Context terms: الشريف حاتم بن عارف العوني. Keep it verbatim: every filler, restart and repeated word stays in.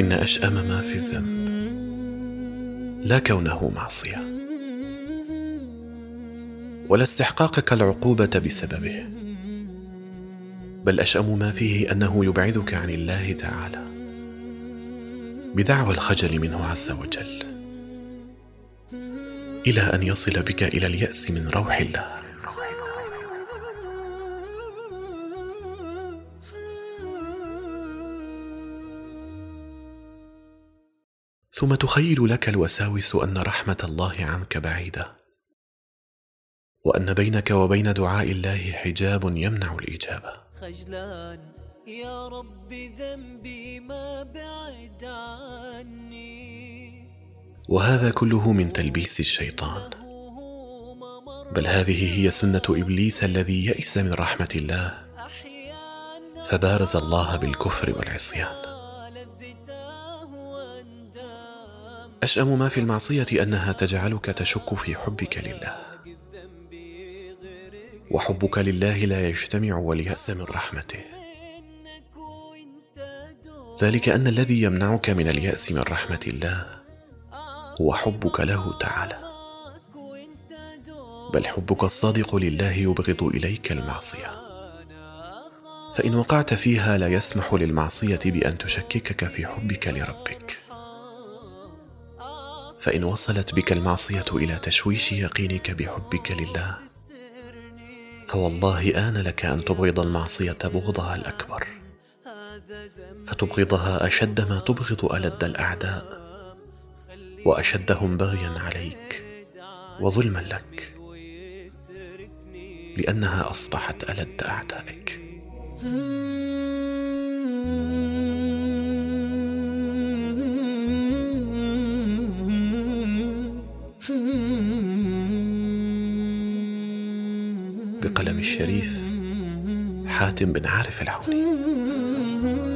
إن أشأم ما في الذنب لا كونه معصية ولا استحقاقك العقوبة بسببه، بل أشأم ما فيه أنه يبعدك عن الله تعالى بدعوى الخجل منه عز وجل، إلى أن يصل بك إلى اليأس من روح الله. ثم تخيل لك الوساوس أن رحمة الله عنك بعيدة، وأن بينك وبين دعاء الله حجاب يمنع الإجابة. خجلان يا رب ذنبي ما بعد عني. وهذا كله من تلبيس الشيطان، بل هذه هي سنة إبليس الذي يئس من رحمة الله فبارز الله بالكفر والعصيان. أشأم ما في المعصية أنها تجعلك تشك في حبك لله، وحبك لله لا يجتمع واليأس من رحمته، ذلك أن الذي يمنعك من اليأس من رحمة الله هو حبك له تعالى، بل حبك الصادق لله يبغض إليك المعصية، فإن وقعت فيها لا يسمح للمعصية بأن تشككك في حبك لربك، فإن وصلت بك المعصية إلى تشويش يقينك بحبك لله فوالله آن لك أن تبغض المعصية بغضها الأكبر، فتبغضها أشد ما تبغض ألد الأعداء، وأشدهم بغيا عليك وظلما لك، لأنها أصبحت ألد أعدائك. بقلم الشريف حاتم بن عارف العوني.